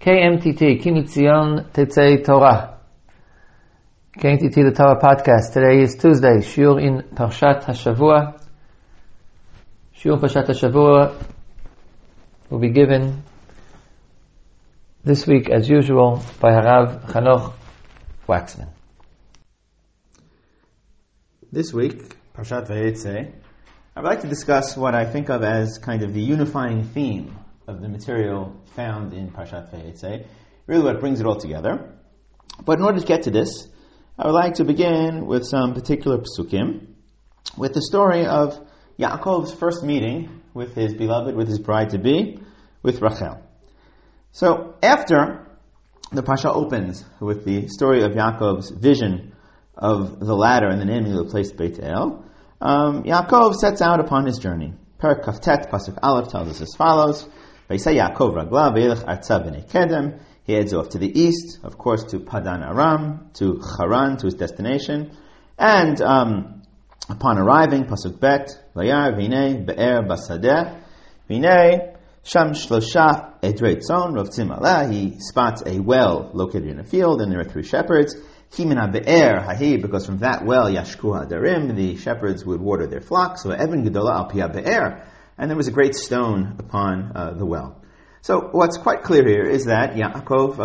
KMTT, Kimitzion Teize Torah. KMTT, the Torah podcast. Today is Tuesday, Shiur in Parshat Hashavua. Shiur Parshat Hashavua will be given this week, as usual, by Harav Chanoch Waxman. This week, Parshat Vayetze, I would like to discuss what I think of as kind of the unifying theme of the material found in Parshat Vayetze, really what brings it all together. But in order to get to this, I would like to begin with some particular psukim, with the story of Yaakov's first meeting with his beloved, with his bride-to-be, with Rachel. So after the Parsha opens with the story of Yaakov's vision of the ladder and the naming of the place Beit El, Yaakov sets out upon his journey. Perek Kaf Chet, Pasuk Aleph, tells us as follows: Vayisa Yaakov raglav v'yelech artza b'nei Kedem. He heads off to the east, of course, to Padan Aram, to Charan, to his destination. And upon arriving, Pasuk Bet, Vayar v'nei be'er basadeh v'nei sham shlosha edrei tzon rovtzim alah. He spots a well located in a field, and there are three shepherds. Himena be'er hahi, because from that well yashku hadarim, the shepherds would water their flocks. So even gedola al pia be'er, and there was a great stone upon the well. So what's quite clear here is that Yaakov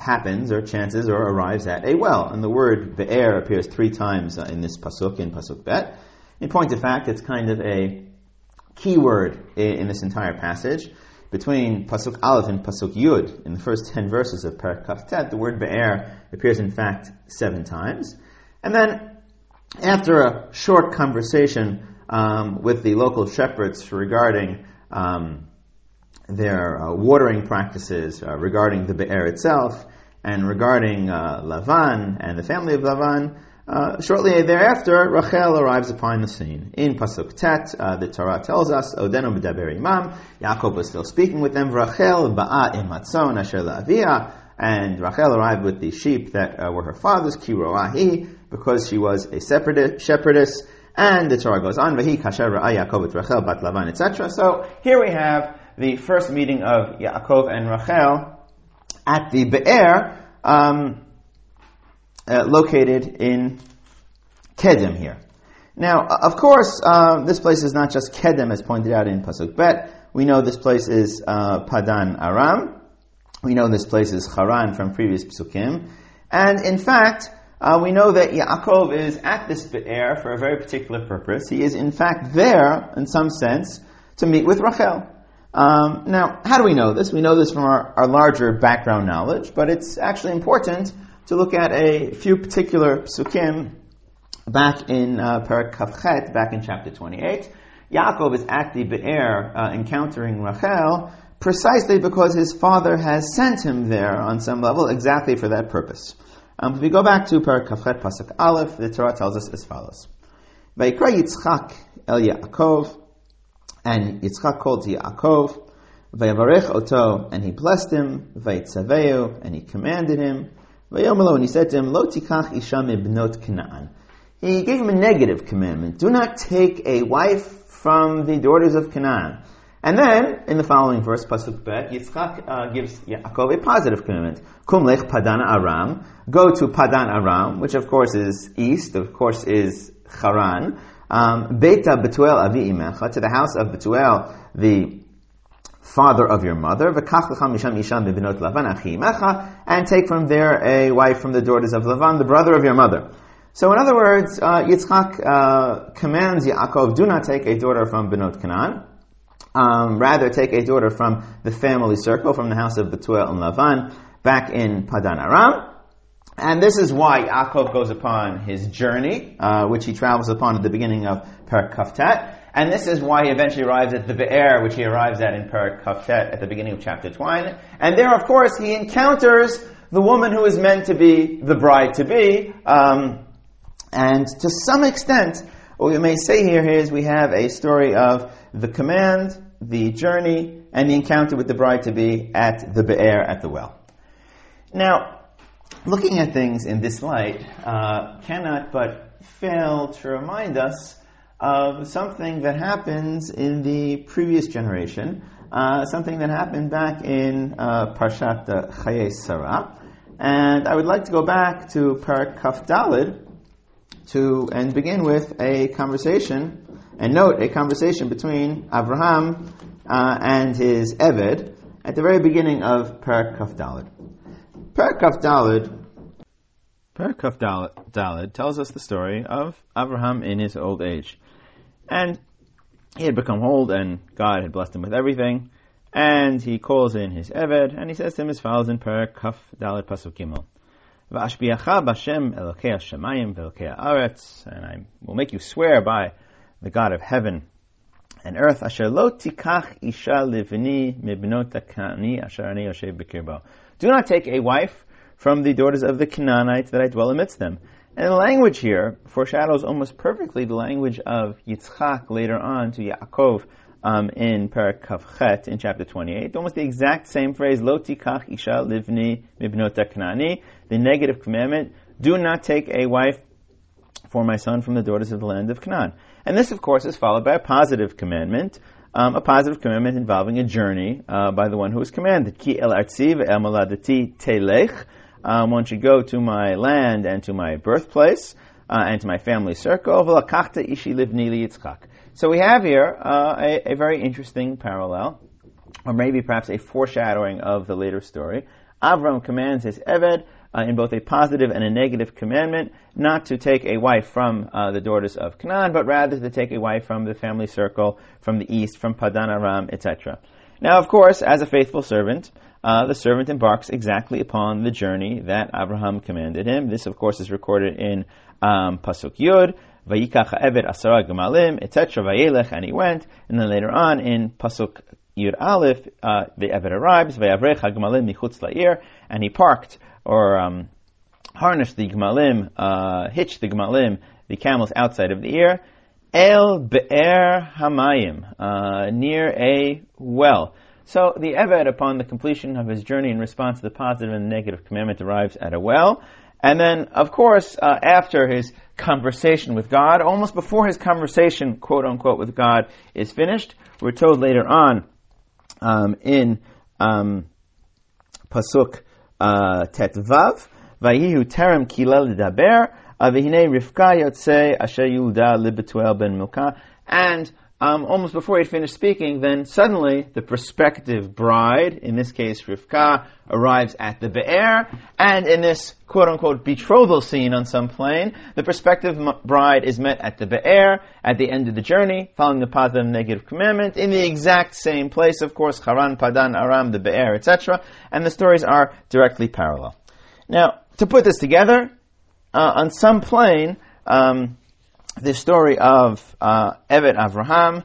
happens or chances or arrives at a well, and the word be'er appears three times in this pasuk, in Pasuk Bet. In point of fact, it's kind of a keyword in this entire passage. Between Pasuk Aleph and Pasuk Yud, in the first 10 verses of Perek Kaftet, the word Be'er appears in fact 7 times. And then, after a short conversation with the local shepherds regarding their watering practices, regarding the Be'er itself, and regarding Lavan and the family of Lavan, shortly thereafter, Rachel arrives upon the scene. In Pasuk Tet, the Torah tells us, Odenu b'daber imam, Yaakov was still speaking with them, Rachel ba'a im hatzon asher la'avia, and Rachel arrived with the sheep that were her father's, ki ro'ahi, because she was a shepherdess, and the Torah goes on, V'hi kasher ra'a Yaakov et Rachel bat Lavan, etc. So, here we have the first meeting of Yaakov and Rachel at the Be'er, located in Kedem here. Now, of course, this place is not just Kedem, as pointed out in Pasuk Bet. We know this place is Padan Aram. We know this place is Haran from previous psukim. And in fact, we know that Yaakov is at this Be'er for a very particular purpose. He is in fact there, in some sense, to meet with Rachel. Now, how do we know this? We know this from our larger background knowledge, but it's actually important to look at a few particular psukim back in Perek Kaf Chet, back in chapter 28. Yaakov is at the Be'er encountering Rachel precisely because his father has sent him there on some level exactly for that purpose. If we go back to Perek Kaf Chet, Pasuk Aleph, the Torah tells us as follows. Vayikra Yitzchak el Yaakov, and Yitzchak called to Yaakov, Vayavarech oto, and he blessed him, Vayitzaveu, and he commanded him, and he said to him, Lo tikach isha mibnot Canaan. He gave him a negative commandment. Do not take a wife from the daughters of Canaan. And then, in the following verse, Pasuk Bet, Yitzchak gives Yaakov a positive commandment. Kum lech Padan Aram. Go to Padan Aram, which of course is east, of course is Charan. Beita Betuel Avimelech, to the house of Betuel, the father of your mother, and take from there a wife from the daughters of Lavan, the brother of your mother. So in other words, Yitzchak commands Yaakov, do not take a daughter from Benot Canaan, rather take a daughter from the family circle, from the house of Betuel and Lavan, back in Padan Aram. And this is why Yaakov goes upon his journey, which he travels upon at the beginning of Perek Kaftet. And this is why he eventually arrives at the Be'er, which he arrives at in Perek Kaftet at the beginning of chapter 20. And there, of course, he encounters the woman who is meant to be the bride-to-be. And to some extent, what we may say here is we have a story of the command, the journey, and the encounter with the bride-to-be at the Be'er, at the well. Now, looking at things in this light cannot but fail to remind us of something that happens in the previous generation something that happened back in Parshat Chaye Sarah. And I would like to go back to Perek Kaf Daled and begin with a conversation, and note a conversation between Avraham and his Eved at the very beginning of Perek Kaf Daled. Perek Kaf Daled tells us the story of Avraham in his old age. And he had become old, and God had blessed him with everything. And he calls in his Eved, and he says to him as follows in Perek Kaf Daled Pasuk Gimel. V'ashbiacha b'Hashem Elokei Hashemayim v'Elokei Ha'aretz, and I will make you swear by the God of heaven and earth, asher lo tikach isha livni mibnot ha'Kanaani asher ani yoshev b'kirbo. Do not take a wife from the daughters of the Canaanites that I dwell amidst them. And the language here foreshadows almost perfectly the language of Yitzchak later on to Yaakov in Perek Kaf Chet in chapter 28. Almost the exact same phrase, lo tikach isha livni mibnot ha'Kanaani, the negative commandment, do not take a wife for my son from the daughters of the land of Canaan. And this, of course, is followed by a positive commandment involving a journey by the one who is commanded. Ki el artsi ve'el moladati telech. One should go to my land and to my birthplace and to my family circle. V'lakachta ishi livni li Yitzchak. So we have here a very interesting parallel, or maybe perhaps a foreshadowing of the later story. Avram commands his Eved in both a positive and a negative commandment not to take a wife from the daughters of Canaan, but rather to take a wife from the family circle, from the east, from Padan Aram, etc. Now, of course, as a faithful servant, the servant embarks exactly upon the journey that Avraham commanded him. This, of course, is recorded in Pasuk Yod, Vayikach ha'Eved asara gemalim, etc. Vayelech, and he went. And then later on in Pasuk Yod Aleph, the Eved arrives, Vayavrech ha'gemalim michutz la'ir, and he parked, or harnessed the Gemalim, hitched the Gemalim, the camels outside of the ear, El Be'er Hamayim, near a well. So the Eved, upon the completion of his journey in response to the positive and negative commandment, arrives at a well. And then, of course, after his conversation with God, almost before his conversation, quote-unquote, with God is finished, we're told later on in Pasuk tetvav, vayihu terem kilal daber, avihine Rivka yotze asher yulda libetuel ben Milka. And almost before he had finished speaking, then suddenly the prospective bride, in this case Rivka, arrives at the Be'er, and in this quote-unquote betrothal scene on some plane, the prospective bride is met at the Be'er, at the end of the journey, following the positive and negative commandment, in the exact same place, of course, Charan, Padan, Aram, the Be'er, etc., and the stories are directly parallel. Now, to put this together, on some plane, the story of Eved Avraham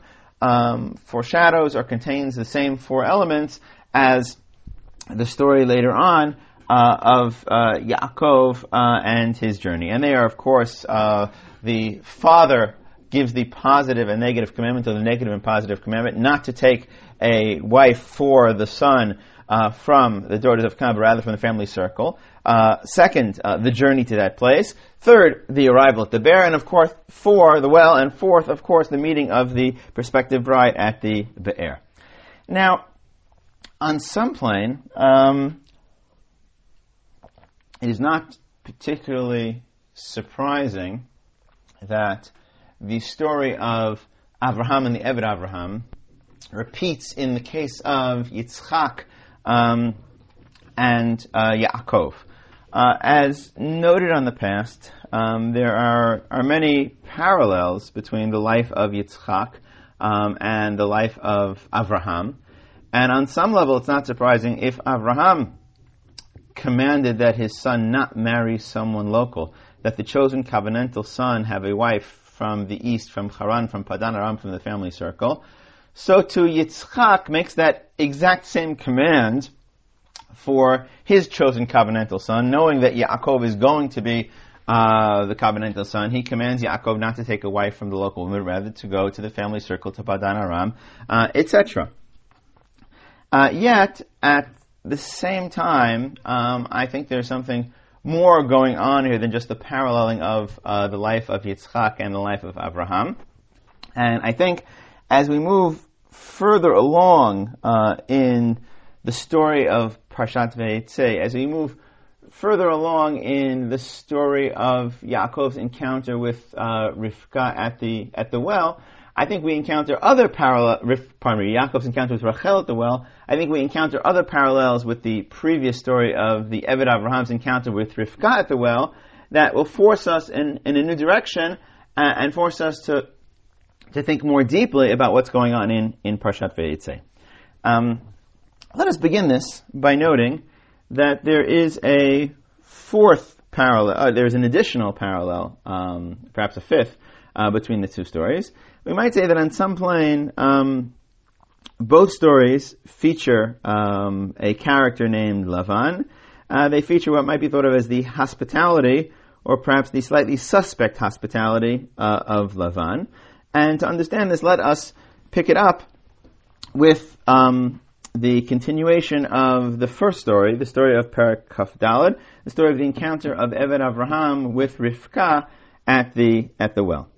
foreshadows or contains the same four elements as the story later on of Yaakov and his journey. And they are, of course, the father gives the positive and negative commandment, or the negative and positive commandment, not to take a wife for the son from the daughters of Canaan, but rather from the family circle. Second, the journey to that place. Third, the arrival at the Be'er, and of course, four, the well, and fourth, of course, the meeting of the prospective bride at the Be'er. Now, on some plane, it is not particularly surprising that the story of Avraham and the Eved Avraham repeats in the case of Yitzchak and Yaakov. As noted on the past, there are many parallels between the life of Yitzchak and the life of Avraham. And on some level, it's not surprising if Avraham commanded that his son not marry someone local, that the chosen covenantal son have a wife from the east, from Haran, from Padan Aram, from the family circle. So too Yitzchak makes that exact same command for his chosen covenantal son, knowing that Yaakov is going to be the covenantal son. He commands Yaakov not to take a wife from the local woman, rather to go to the family circle, to Padan Aram, etc. Yet, at the same time, I think there's something more going on here than just the paralleling of the life of Yitzchak and the life of Avraham. And I think as we move further along in the story of Parshat Vayetze, as we move further along in the story of Yaakov's encounter with Rivka at the well, I think we encounter other Yaakov's encounter with Rachel at the well. I think we encounter other parallels with the previous story of the Eved Avraham's encounter with Rivka at the well that will force us in a new direction and force us to think more deeply about what's going on in Parshat Vayetze. Let us begin this by noting that there is a fourth parallel, there is an additional parallel, perhaps a fifth, between the two stories. We might say that on some plane, both stories feature a character named Lavan. They feature what might be thought of as the hospitality, or perhaps the slightly suspect hospitality of Lavan. And to understand this, let us pick it up with the continuation of the first story, the story of Perek Kaf Daled, the story of the encounter of Eved Avraham with Rivka at the well.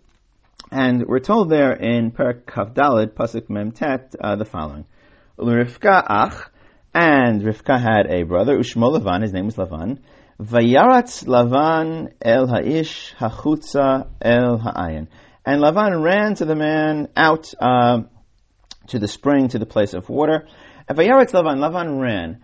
And we're told there in Perek Kaf Daled, Pasuk Mem Tet, the following. Rivka ach, and Rivka had a brother, Ushmo Lavan, his name was Lavan. Vayaratz Lavan el ha'ish hachutza el ha'ayin. And Lavan ran to the man out to the spring, to the place of water. Vayaratz Lavan, Lavan ran.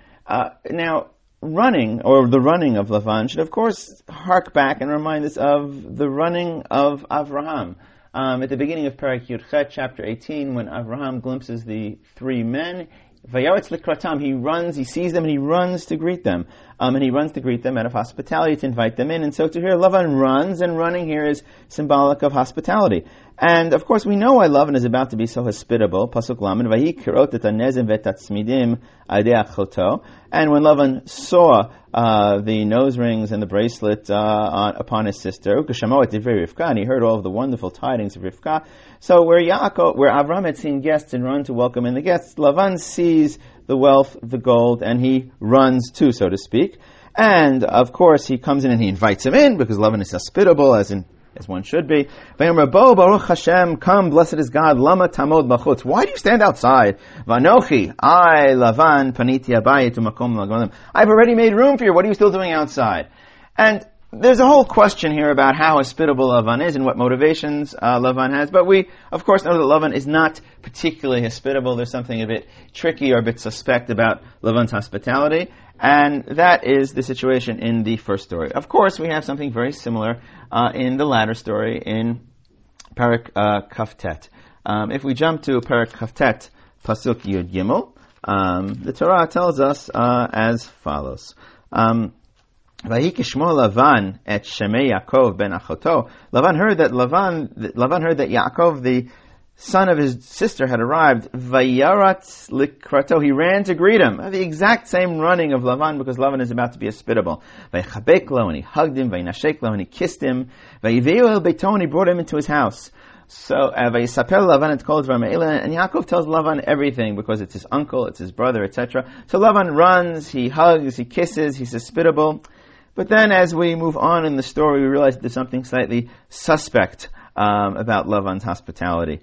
Now, running, or the running of Lavan, should of course hark back and remind us of the running of Avraham. At the beginning of Perek Yod Khet, chapter 18, when Avraham glimpses the three men, Vayaretz Likratam, he runs, he sees them, and he runs to greet them. And he runs to greet them out of hospitality to invite them in. And so to hear Lavan runs, and running here is symbolic of hospitality. And of course we know why Lavan is about to be so hospitable. Pasuk Lamed, Vayikirot et anezim vet atzmidim adei achoto. And when Lavan saw the nose rings and the bracelet upon his sister, Ukashamo et divrei Rivka, and he heard all of the wonderful tidings of Rivka. So where Avraham had seen guests and run to welcome in the guests, Lavan sees the wealth, the gold, and he runs too, so to speak. And of course he comes in and he invites him in, because Lavan is hospitable, as one should be. Vayamar bo baruch Hashem, come, blessed is God, lama tamod b'chutz. Why do you stand outside? Vanochi, I, Lavan, paniti abaye to makom lagonim. I've already made room for you. What are you still doing outside? And there's a whole question here about how hospitable Lavan is and what motivations Lavan has. But we, of course, know that Lavan is not particularly hospitable. There's something a bit tricky or a bit suspect about Lavan's hospitality. And that is the situation in the first story. Of course, we have something very similar in the latter story in Perek Kaftet. If we jump to Perek Kaftet, Pasuk Yud Gimel, the Torah tells us as follows. Lavan et Shemei Yaakov ben Achoto. Lavan heard that Yaakov, the son of his sister, had arrived. Vayaratz likrato. He ran to greet him. The exact same running of Lavan, because Lavan is about to be hospitable. Vaychabeklo, and he hugged him. Vaynasheklo, and he kissed him. Vayiveu el beito, and he brought him into his house. So Vayisaper Lavan et kol dvar meila, and Yaakov tells Lavan everything, because it's his uncle, it's his brother, etc. So Lavan runs, he hugs, he kisses, he's hospitable. But then as we move on in the story, we realize there's something slightly suspect about Lavan's hospitality.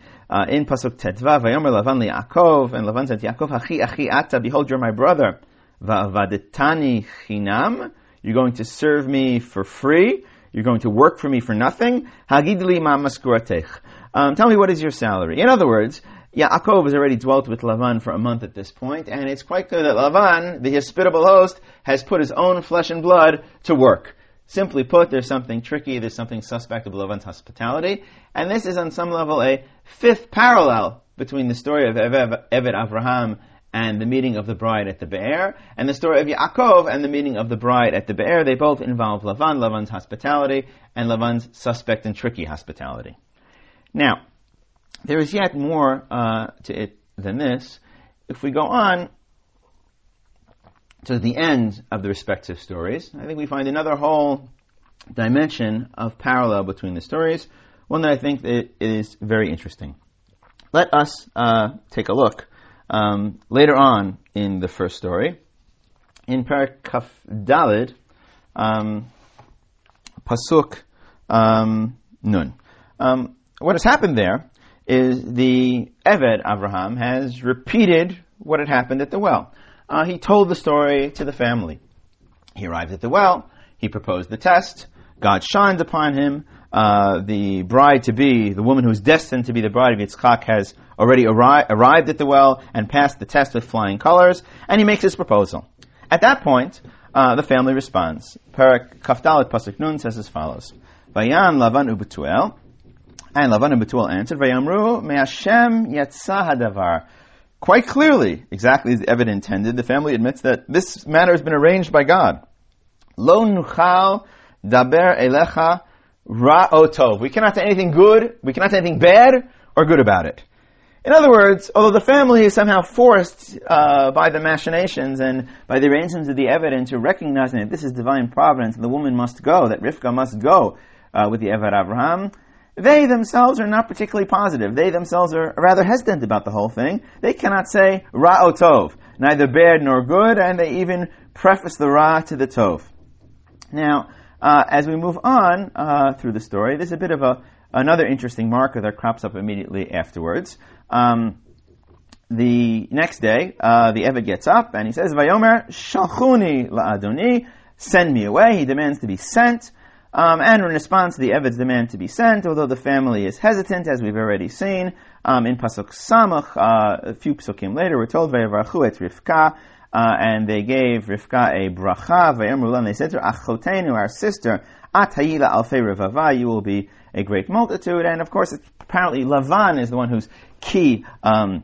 In Pasuk tetvav, Vayomer Lavan li Yaakov, and Lavan said, Yaakov, achi ata, behold, you're my brother. Va'avadetani chinam, you're going to serve me for free, you're going to work for me for nothing. Hagid li ma maskuratech, tell me what is your salary. In other words, Yaakov has already dwelt with Lavan for a month at this point, and it's quite clear that Lavan, the hospitable host, has put his own flesh and blood to work. Simply put, there's something tricky, there's something suspect of Lavan's hospitality, and this is on some level a fifth parallel between the story of Eved Avraham and the meeting of the bride at the Be'er, and the story of Yaakov and the meeting of the bride at the Be'er. They both involve Lavan, Lavan's hospitality, and Lavan's suspect and tricky hospitality. Now, there is yet more to it than this. If we go on to the end of the respective stories, I think we find another whole dimension of parallel between the stories, one that I think that is very interesting. Let us take a look later on in the first story. In Perek Kaf Daled, Pasuk Nun. What has happened there is the Eved Avraham has repeated what had happened at the well. He told the story to the family. He arrived at the well. He proposed the test. God shines upon him. The bride-to-be, the woman who's destined to be the bride of Yitzchak, has already arrived at the well and passed the test with flying colors, and he makes his proposal. At that point, the family responds. Perek Kaf Daled Pasuk Nun says as follows: Vayan Lavan uBetuel, and Lavan and Betuel answered, Vayamru meHashem yatsa hadavar. Quite clearly, exactly as Eved intended, the family admits that this matter has been arranged by God. Lo nuchal daber elecha ra'otov. We cannot say anything good, we cannot say anything bad or good about it. In other words, although the family is somehow forced by the machinations and by the arrangements of the Eved to recognizing that this is divine providence and the woman must go, that Rivka must go with the Eved Avraham, they themselves are not particularly positive. They themselves are rather hesitant about the whole thing. They cannot say Ra'o Tov, neither bad nor good, and they even preface the Ra to the Tov. Now, as we move on through the story, there's a bit of another interesting marker that crops up immediately afterwards. The next day, the Eved gets up and he says, Vayomer shalchuni la'adoni, send me away. He demands to be sent. And in response to the Eved's demand to be sent, although the family is hesitant, as we've already seen, in Pasuk Samach, a few Pasukim later, we're told, Ve'evrachu et Rivka, and they gave Rivka a bracha, Ve'emru la, and they said to her, Achotenu, our sister, At hayila alfei revava, you will be a great multitude. And of course, it's apparently Lavan is the one who's key in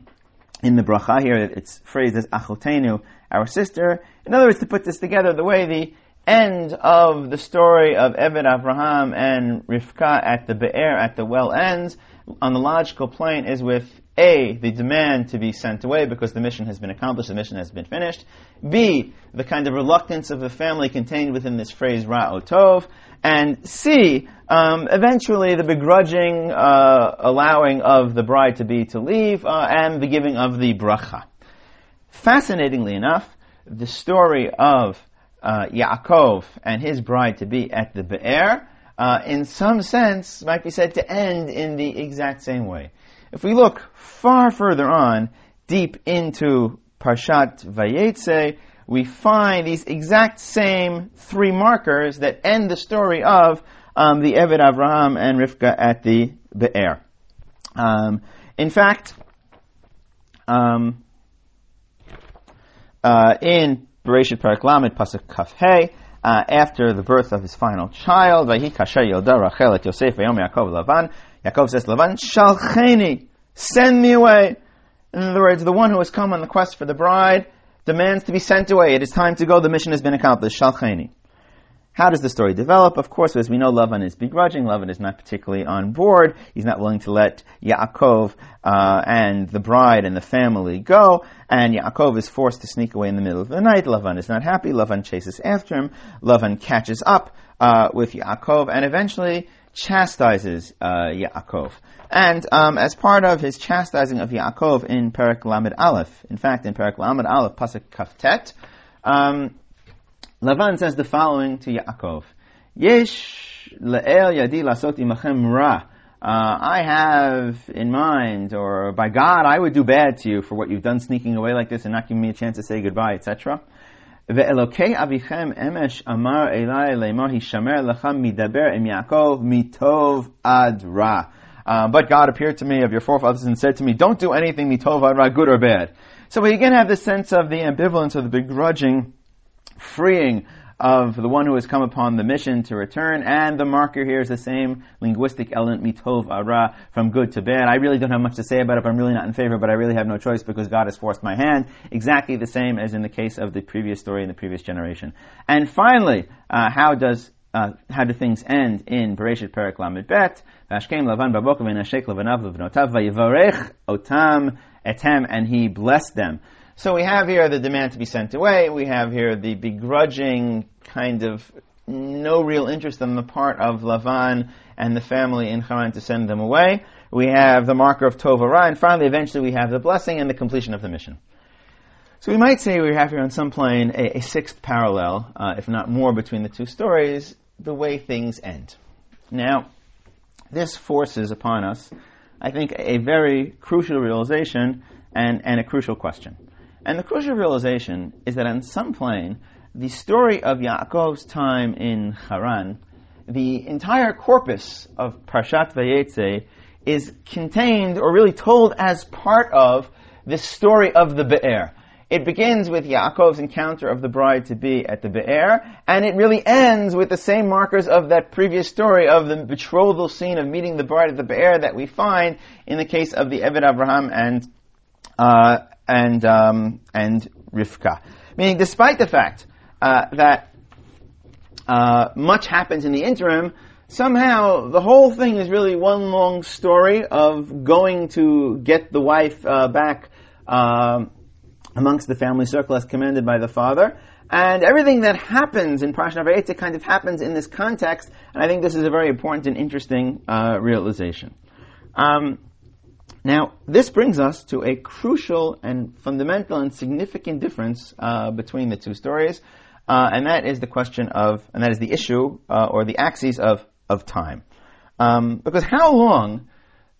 the bracha here. It's phrased as Achotenu, our sister. In other words, to put this together, the way the end of the story of Eved Avraham and Rivka at the Be'er, at the well ends, on the logical plane is with A, the demand to be sent away because the mission has been accomplished, the mission has been finished. B, the kind of reluctance of the family contained within this phrase Ra'o Tov. And C, eventually the begrudging allowing of the bride-to-be to leave and the giving of the bracha. Fascinatingly enough, the story of Yaakov and his bride-to-be at the Be'er, in some sense, might be said to end in the exact same way. If we look far further on, deep into Parshat Vayetze, we find these exact same three markers that end the story of the Eved Avraham and Rivka at the Be'er. In fact, in Bereshit Perek Lamed Pasuk Kaf He, after the birth of his final child, Vahi kasher yolda Rachel et Yosef vayom Yaakov Lavan. Yaakov says, Lavan, shalcheni, send me away. In other words, the one who has come on the quest for the bride demands to be sent away. It is time to go. The mission has been accomplished. Shalcheni. How does the story develop? Of course, as we know, Lavan is begrudging. Lavan is not particularly on board. He's not willing to let Yaakov and the bride and the family go. And Yaakov is forced to sneak away in the middle of the night. Lavan is not happy. Lavan chases after him. Lavan catches up with Yaakov and eventually chastises Yaakov. And as part of his chastising of Yaakov in Perek Lamed Aleph, in fact, in Perek Lamed Aleph, Pasuk Kaftet, Lavan says the following to Yaakov: Yesh le'el yadi lasot imachem ra. I have in mind, or by God, I would do bad to you for what you've done, sneaking away like this and not giving me a chance to say goodbye, etc. Ve'elokei avichem emesh amar elai le'mar hishamer lachem midaber im Yaakov mitov ad ra. But God appeared to me of your forefathers and said to me, don't do anything mitov ad ra, good or bad. So we again have this sense of the ambivalence, of the begrudging freeing of the one who has come upon the mission to return, and the marker here is the same linguistic element, mitov ara, from good to bad. I really don't have much to say about it, but I'm really not in favor, but I really have no choice because God has forced my hand. Exactly the same as in the case of the previous story in the previous generation. And finally, how do things end in Bereshit Perek Lamed Bet? Vashkem Lavan baboker v'nashek levanav levnotav vayivarech otam etem, and he blessed them. So we have here the demand to be sent away. We have here the begrudging kind of no real interest on the part of Lavan and the family in Charan to send them away. We have the marker of Tov Ara, and finally, eventually, we have the blessing and the completion of the mission. So we might say we have here on some plane a sixth parallel, if not more, between the two stories, the way things end. Now, this forces upon us I think, a very crucial realization and a crucial question. And the crucial realization is that on some plane, the story of Yaakov's time in Haran, the entire corpus of Parshat Vayetze, is contained or really told as part of this story of the Be'er. It begins with Yaakov's encounter of the bride-to-be at the Be'er, and it really ends with the same markers of that previous story of the betrothal scene of meeting the bride at the Be'er that we find in the case of the Eved Avraham and Rivka. Meaning, despite the fact that much happens in the interim, somehow the whole thing is really one long story of going to get the wife back amongst the family circle as commanded by the father. And everything that happens in Parshat Vayetze kind of happens in this context, and I think this is a very important and interesting realization. Now, this brings us to a crucial and fundamental and significant difference between the two stories, and that is the question of, and that is the issue or the axis of time. Because how long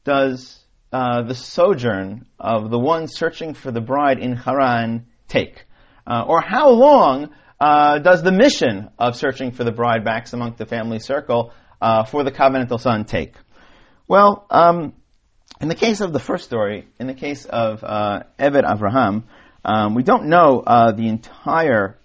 does the sojourn of the one searching for the bride in Haran take? Or how long does the mission of searching for the bride back among the family circle for the covenantal son take? Well, in the case of the first story, in the case of Eved Avraham, we don't know the entire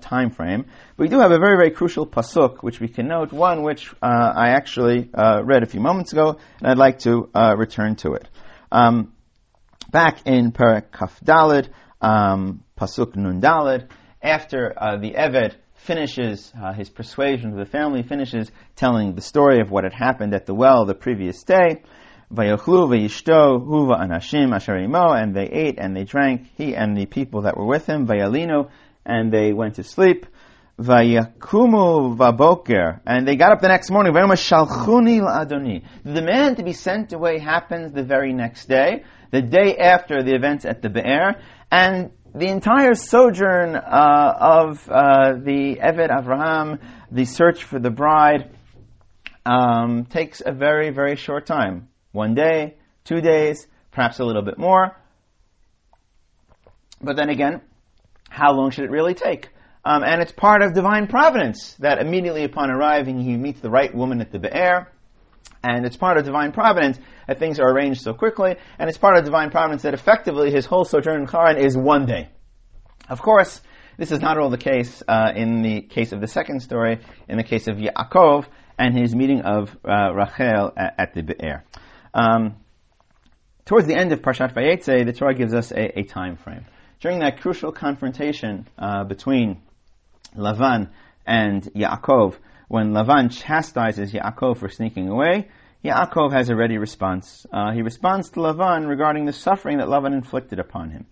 time frame, but we do have a very, very crucial pasuk which we can note, one which I actually read a few moments ago, and I'd like to return to it. Back in Perek Kaf Daled, pasuk Nun Daled, after the Eved finishes his persuasion of the family, finishes telling the story of what had happened at the well the previous day. Vayochlu vayishto huva anashim asher imo, and they ate and they drank, he and the people that were with him. Vayalinu, and they went to sleep. Vayakumu vaboker, and they got up the next morning. Vayoma shalchuni laadoni. The demand to be sent away happens the very next day, the day after the events at the Be'er, and the entire sojourn of the Eved Avraham, the search for the bride, takes a very, very short time. 1 day, 2 days, perhaps a little bit more. But then again, how long should it really take? And it's part of divine providence that immediately upon arriving, he meets the right woman at the Be'er. And it's part of divine providence that things are arranged so quickly. And it's part of divine providence that effectively his whole sojourn in Haran is 1 day. Of course, this is not all the case in the case of the second story, in the case of Yaakov and his meeting of Rachel at the Be'er. Towards the end of Parshat Vayetze, the Torah gives us a time frame. During that crucial confrontation between Lavan and Yaakov, when Lavan chastises Yaakov for sneaking away, Yaakov has a ready response. He responds to Lavan regarding the suffering that Lavan inflicted upon him.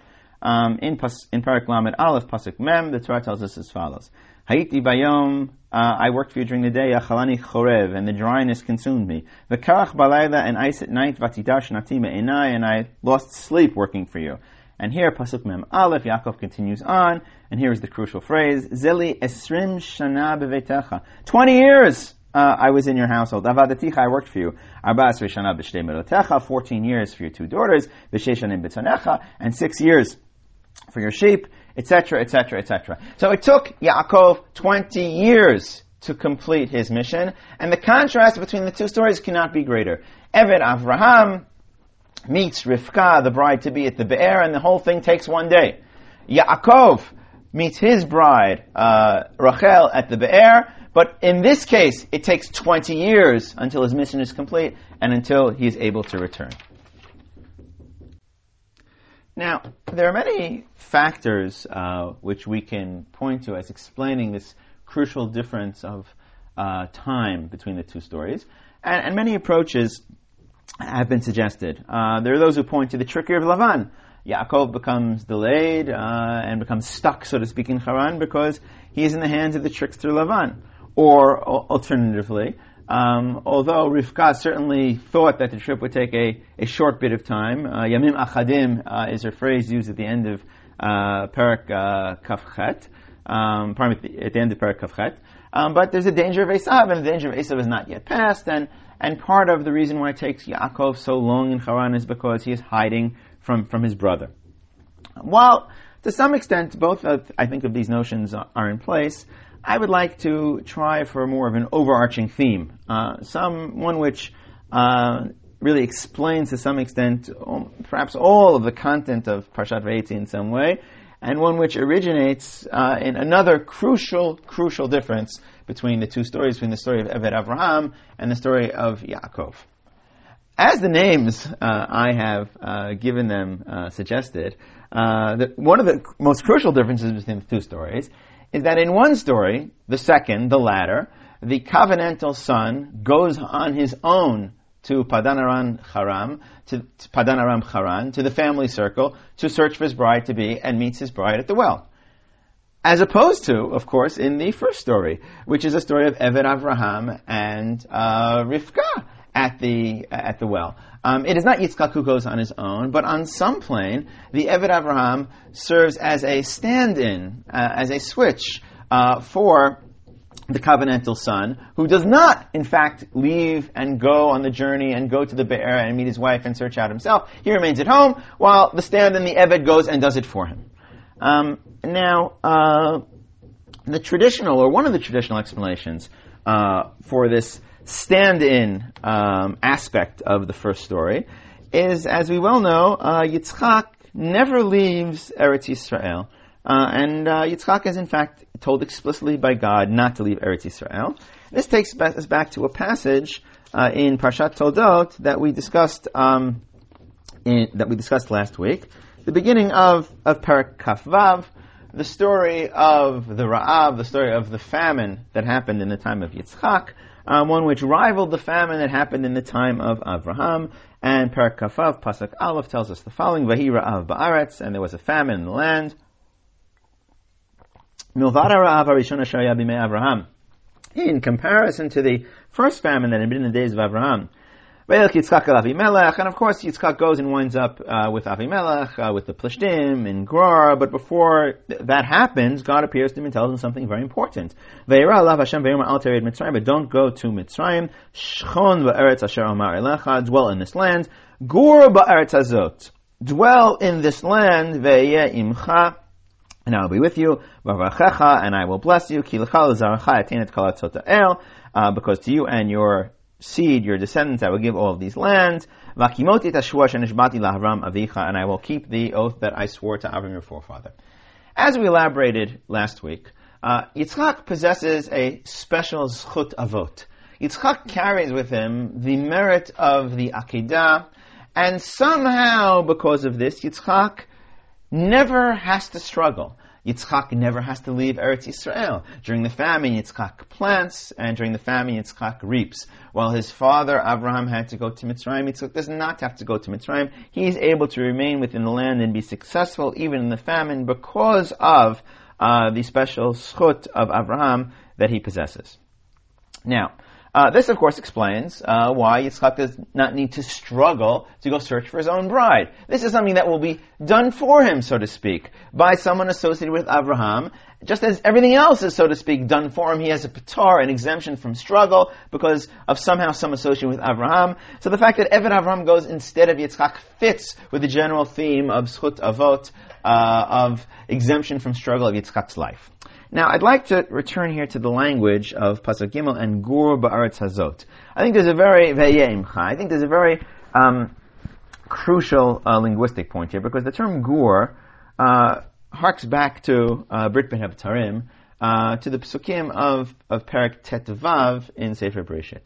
In Perek Lamed Aleph, Pasuk Mem, the Torah tells us as follows. Hayiti bayom, I worked for you during the day, achalani chorev, and the dryness consumed me. V'karach balayla, and ice at night, vatidash natim enai, and I lost sleep working for you. And here, Pasuk Mem Aleph, Yaakov continues on, and here is the crucial phrase, Zeli esrim shana bevetecha. 20 years I was in your household. Avadaticha, I worked for you. 14 years for your 2 daughters, v'sheshanim betonecha, and 6 years for your sheep, etc., etc., etc. So it took Yaakov 20 years to complete his mission, and the contrast between the two stories cannot be greater. Eved Avraham meets Rivka, the bride-to-be, at the Be'er, and the whole thing takes 1 day. Yaakov meets his bride, Rachel, at the Be'er, but in this case, it takes 20 years until his mission is complete and until he is able to return. Now, there are many factors which we can point to as explaining this crucial difference of time between the two stories, and many approaches have been suggested. There are those who point to the trickery of Lavan. Yaakov becomes delayed and becomes stuck, so to speak, in Haran because he is in the hands of the trickster Lavan. Or, alternatively, although Rivka certainly thought that the trip would take a short bit of time, Yamim Achadim is a phrase used at the end of Perek Kaf Chet, at the end of Perek Kaf Chet, but there's a danger of Esav, and the danger of Esav is not yet passed, and And part of the reason why it takes Yaakov so long in Charan is because he is hiding from his brother. While, to some extent, both, I think, of these notions are in place, I would like to try for more of an overarching theme, one which really explains to some extent perhaps all of the content of Parshat Vayetze in some way, and one which originates in another crucial difference between the two stories, between the story of Eved Avraham and the story of Yaakov. As the names I have given them suggested, one of the most crucial differences between the two stories is that in one story, the second, the latter, the covenantal son goes on his own to Padan Aram Charan, to the family circle, to search for his bride-to-be, and meets his bride at the well. As opposed to, of course, in the first story, which is a story of Eved Avraham and Rivka at the well. It is not Yitzchak who goes on his own, but on some plane, the Eved Avraham serves as a stand-in, as a switch for the covenantal son, who does not, in fact, leave and go on the journey and go to the Be'er and meet his wife and search out himself. He remains at home, while the stand-in, the Eved, goes and does it for him. The traditional, or one of the traditional explanations for this stand-in aspect of the first story is, as we well know, Yitzchak never leaves Eretz Yisrael. And Yitzchak is, in fact, told explicitly by God not to leave Eretz Yisrael. This takes us back to a passage in Parashat Toldot that we discussed last week, the beginning of Perek Kaf Vav, the story of the Ra'av, the story of the famine that happened in the time of Yitzchak, one which rivaled the famine that happened in the time of Avraham. And Perek Kaf Vav, Pasuk Aleph, tells us the following: Vahi Ra'av Ba'aretz, and there was a famine in the land. In comparison to the first famine that had been in the days of Avraham. And of course, Yitzchak goes and winds up with Avimelech, with the Plishtim, in Gerar. But before that happens, God appears to him and tells him something very important. But don't go to Mitzrayim. Shchon ba'eretz asher amar elecha. Dwell in this land. Gur ba'eretz hazot. Dwell in this land. Ve'yeh imcha. And I will be with you, and I will bless you, because to you and your seed, your descendants, I will give all of these lands, and I will keep the oath that I swore to Avram your forefather. As we elaborated last week, Yitzchak possesses a special Zchut Avot. Yitzchak carries with him the merit of the Akedah, and somehow, because of this, Yitzchak never has to struggle. Yitzchak never has to leave Eretz Yisrael. During the famine, Yitzchak plants, and during the famine, Yitzchak reaps. While his father, Avraham, had to go to Mitzrayim, Yitzchak does not have to go to Mitzrayim. He is able to remain within the land and be successful, even in the famine, because of the special schut of Avraham that he possesses. Now, this, of course, explains why Yitzchak does not need to struggle to go search for his own bride. This is something that will be done for him, so to speak, by someone associated with Avraham. Just as everything else is, so to speak, done for him, he has a patar, an exemption from struggle, because of somehow some association with Avraham. So the fact that Eved Avraham goes instead of Yitzchak fits with the general theme of Zchut Avot, of exemption from struggle of Yitzchak's life. Now, I'd like to return here to the language of Pasuk Gimel and Gur Ba'aretz Hazot. I think there's a very crucial linguistic point here, because the term Gur harks back to Brit bein HaBetarim, to the Pesukim of Perek tetvav in Sefer Bereshit.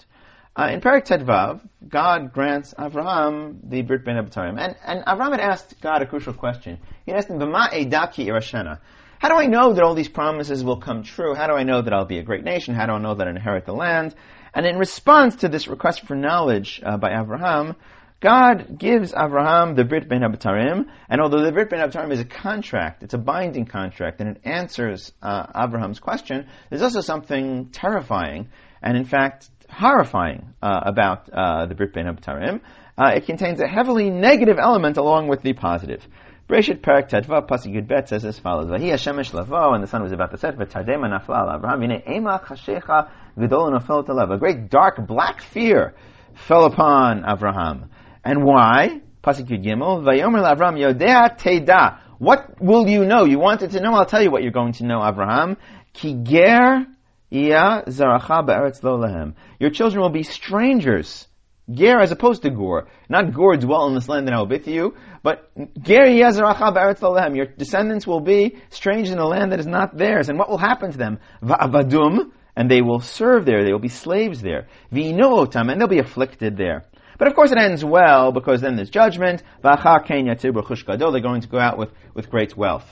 In Perek tetvav, God grants Avraham the Brit bein HaBetarim. And Avraham had asked God a crucial question. He asked him, B'ma eidaki irashana? How do I know that all these promises will come true? How do I know that I'll be a great nation? How do I know that I inherit the land? And in response to this request for knowledge by Avraham, God gives Avraham the Brit bein HaBetarim, and although the Brit bein HaBetarim is a contract, it's a binding contract, and it answers Avraham's question, there's also something terrifying, and in fact horrifying, about the Brit bein HaBetarim. It contains a heavily negative element along with the positive. Bereshit Perek Tetvav Pasuk Yud Bet says as follows: Vahi Hashemesh Lavo, and the sun was about to set. V'tardema nafla al Avraham. V'nei ema chashecha v'dol nafel talav. A great dark black fear fell upon Avraham. And why? Pasuk Yud Gimel, Vayomer LaAvraham Yodea Teda. What will you know? You wanted to know? I'll tell you what you're going to know, Avraham. Ki ger iya zaracha ba'eretz lo lahem. Your children will be strangers. Ger as opposed to gore. Not gore, dwell in this land and I will be with you, but ger iya zaracha ba'eretz lo lahem. Your descendants will be strangers in a land that is not theirs. And what will happen to them? Va'avadum. And they will serve there. They will be slaves there. V'inu otam. And they'll be afflicted there. But of course it ends well, because then there's judgment. V'achar ken yatzu b'chush gadol. They're going to go out with great wealth.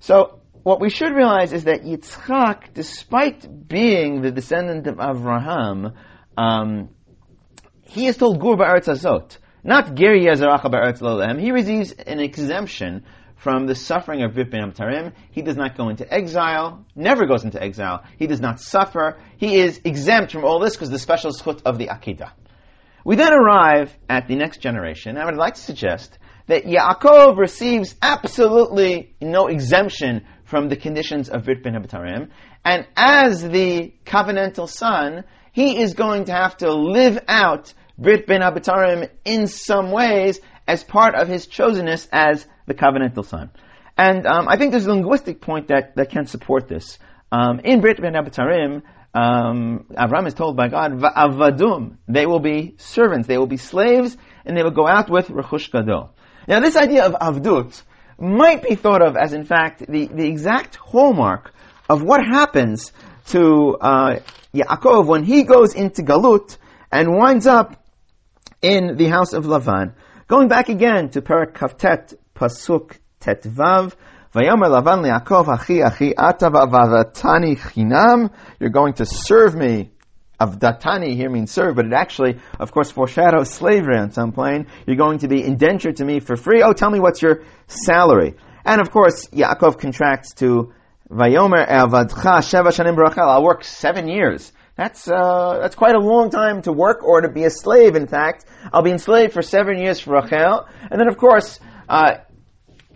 So what we should realize is that Yitzchak, despite being the descendant of Avraham, he is told gur ba'aretz azot, not ger yeh zaracha ba'aretz lo lahem. He receives an exemption from the suffering of Brit bein HaBetarim. He does not go into exile, never goes into exile. He does not suffer. He is exempt from all this because of the special zchut of the Akidah. We then arrive at the next generation. I would like to suggest that Yaakov receives absolutely no exemption from the conditions of Brit bein HaBetarim. And as the covenantal son, he is going to have to live out Brit bein HaBetarim in some ways as part of his chosenness as the covenantal son. And I think there's a linguistic point that can support this. In Brit bein HaBetarim, Avram is told by God, Va'avadum, they will be servants, they will be slaves, and they will go out with Rechush Gadol. Now this idea of Avdut might be thought of as, in fact, the exact hallmark of what happens to Yaakov when he goes into Galut and winds up in the house of Lavan. Going back again to Perek Kaftet, Pasuk tetvav, Vayomer Lavan li'Yaakov, Achi ata va'avadatani chinam. You're going to serve me. Avdatani here means serve, but it actually, of course, foreshadows slavery on some plane. You're going to be indentured to me for free. Oh, tell me what's your salary. And of course, Yaakov contracts to Vayomer avadcha sheva shanim b'rachel. I'll work 7 years. That's quite a long time to work, or to be a slave, in fact. I'll be enslaved for 7 years for Rachel. And then, of course,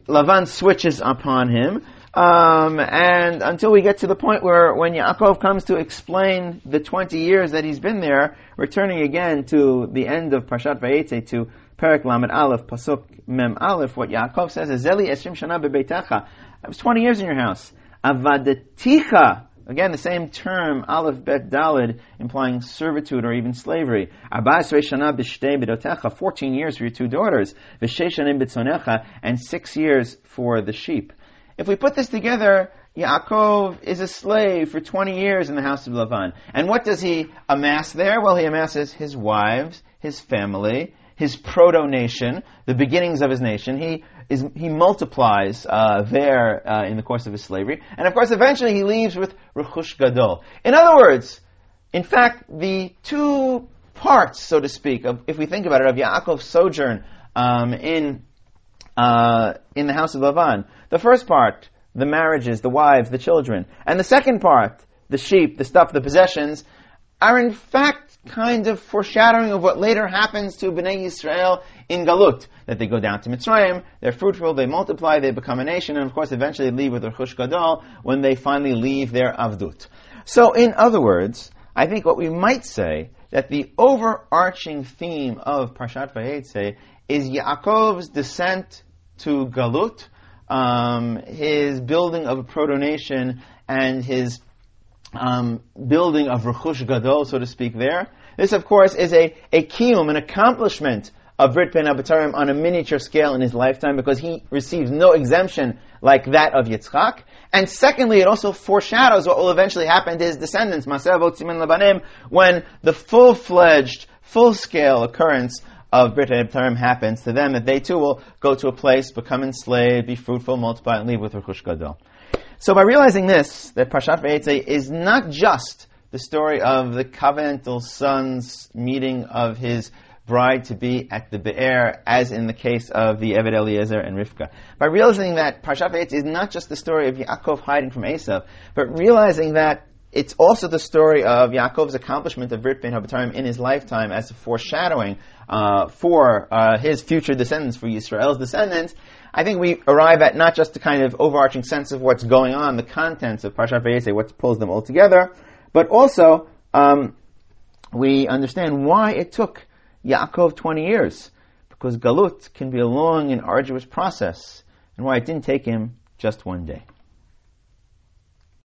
Lavan switches upon him, and until we get to the point where when Yaakov comes to explain the 20 years that he's been there, returning again to the end of Parshat Vayetze, to Perek Lamed Aleph, Pasuk Mem Aleph, what Yaakov says is, Zeli eshrim shana bebeitecha. I was 20 years in your house. Avadaticha. Again, the same term, Aleph Bet Daled, implying servitude or even slavery. 14 years for your 2 daughters. 6 years for the sheep. If we put this together, Yaakov is a slave for 20 years in the house of Lavan. And what does he amass there? Well, he amasses his wives, his family, his proto-nation, the beginnings of his nation. He multiplies there in the course of his slavery. And of course, eventually he leaves with Rechush Gadol. In other words, in fact, the two parts, so to speak, of, if we think about it, of Yaakov's sojourn in the house of Lavan. The first part, the marriages, the wives, the children. And the second part, the sheep, the stuff, the possessions, are in fact kind of foreshadowing of what later happens to Bnei Yisrael in Galut, that they go down to Mitzrayim, they're fruitful, they multiply, they become a nation, and of course eventually leave with Rechush Gadol when they finally leave their Avdut. So in other words, I think what we might say, that the overarching theme of Parshat Vayetze is Yaakov's descent to Galut, his building of a proto-nation, and his building of Rechush Gadol, so to speak, there. This, of course, is a kiyum, an accomplishment of Brit bein HaBetarim on a miniature scale in his lifetime, because he receives no exemption like that of Yitzchak. And secondly, it also foreshadows what will eventually happen to his descendants, Maaseh Avot Siman Labanim, when the full-fledged, full-scale occurrence of Brit bein HaBetarim happens to them, that they too will go to a place, become enslaved, be fruitful, multiply, and leave with Rechush Gadol. So by realizing this, that Parshat Vayetze is not just the story of the covenantal son's meeting of his bride-to-be at the Be'er, as in the case of the Eved Eliezer and Rivka. By realizing that Parshat Vayetze is not just the story of Yaakov hiding from Esav, but realizing that it's also the story of Yaakov's accomplishment of Brit bein HaBetarim in his lifetime as a foreshadowing for his future descendants, for Yisrael's descendants, I think we arrive at not just the kind of overarching sense of what's going on, the contents of Parshat Vayetze, what pulls them all together, but also we understand why it took Yaakov 20 years, because Galut can be a long and arduous process, and why it didn't take him just one day.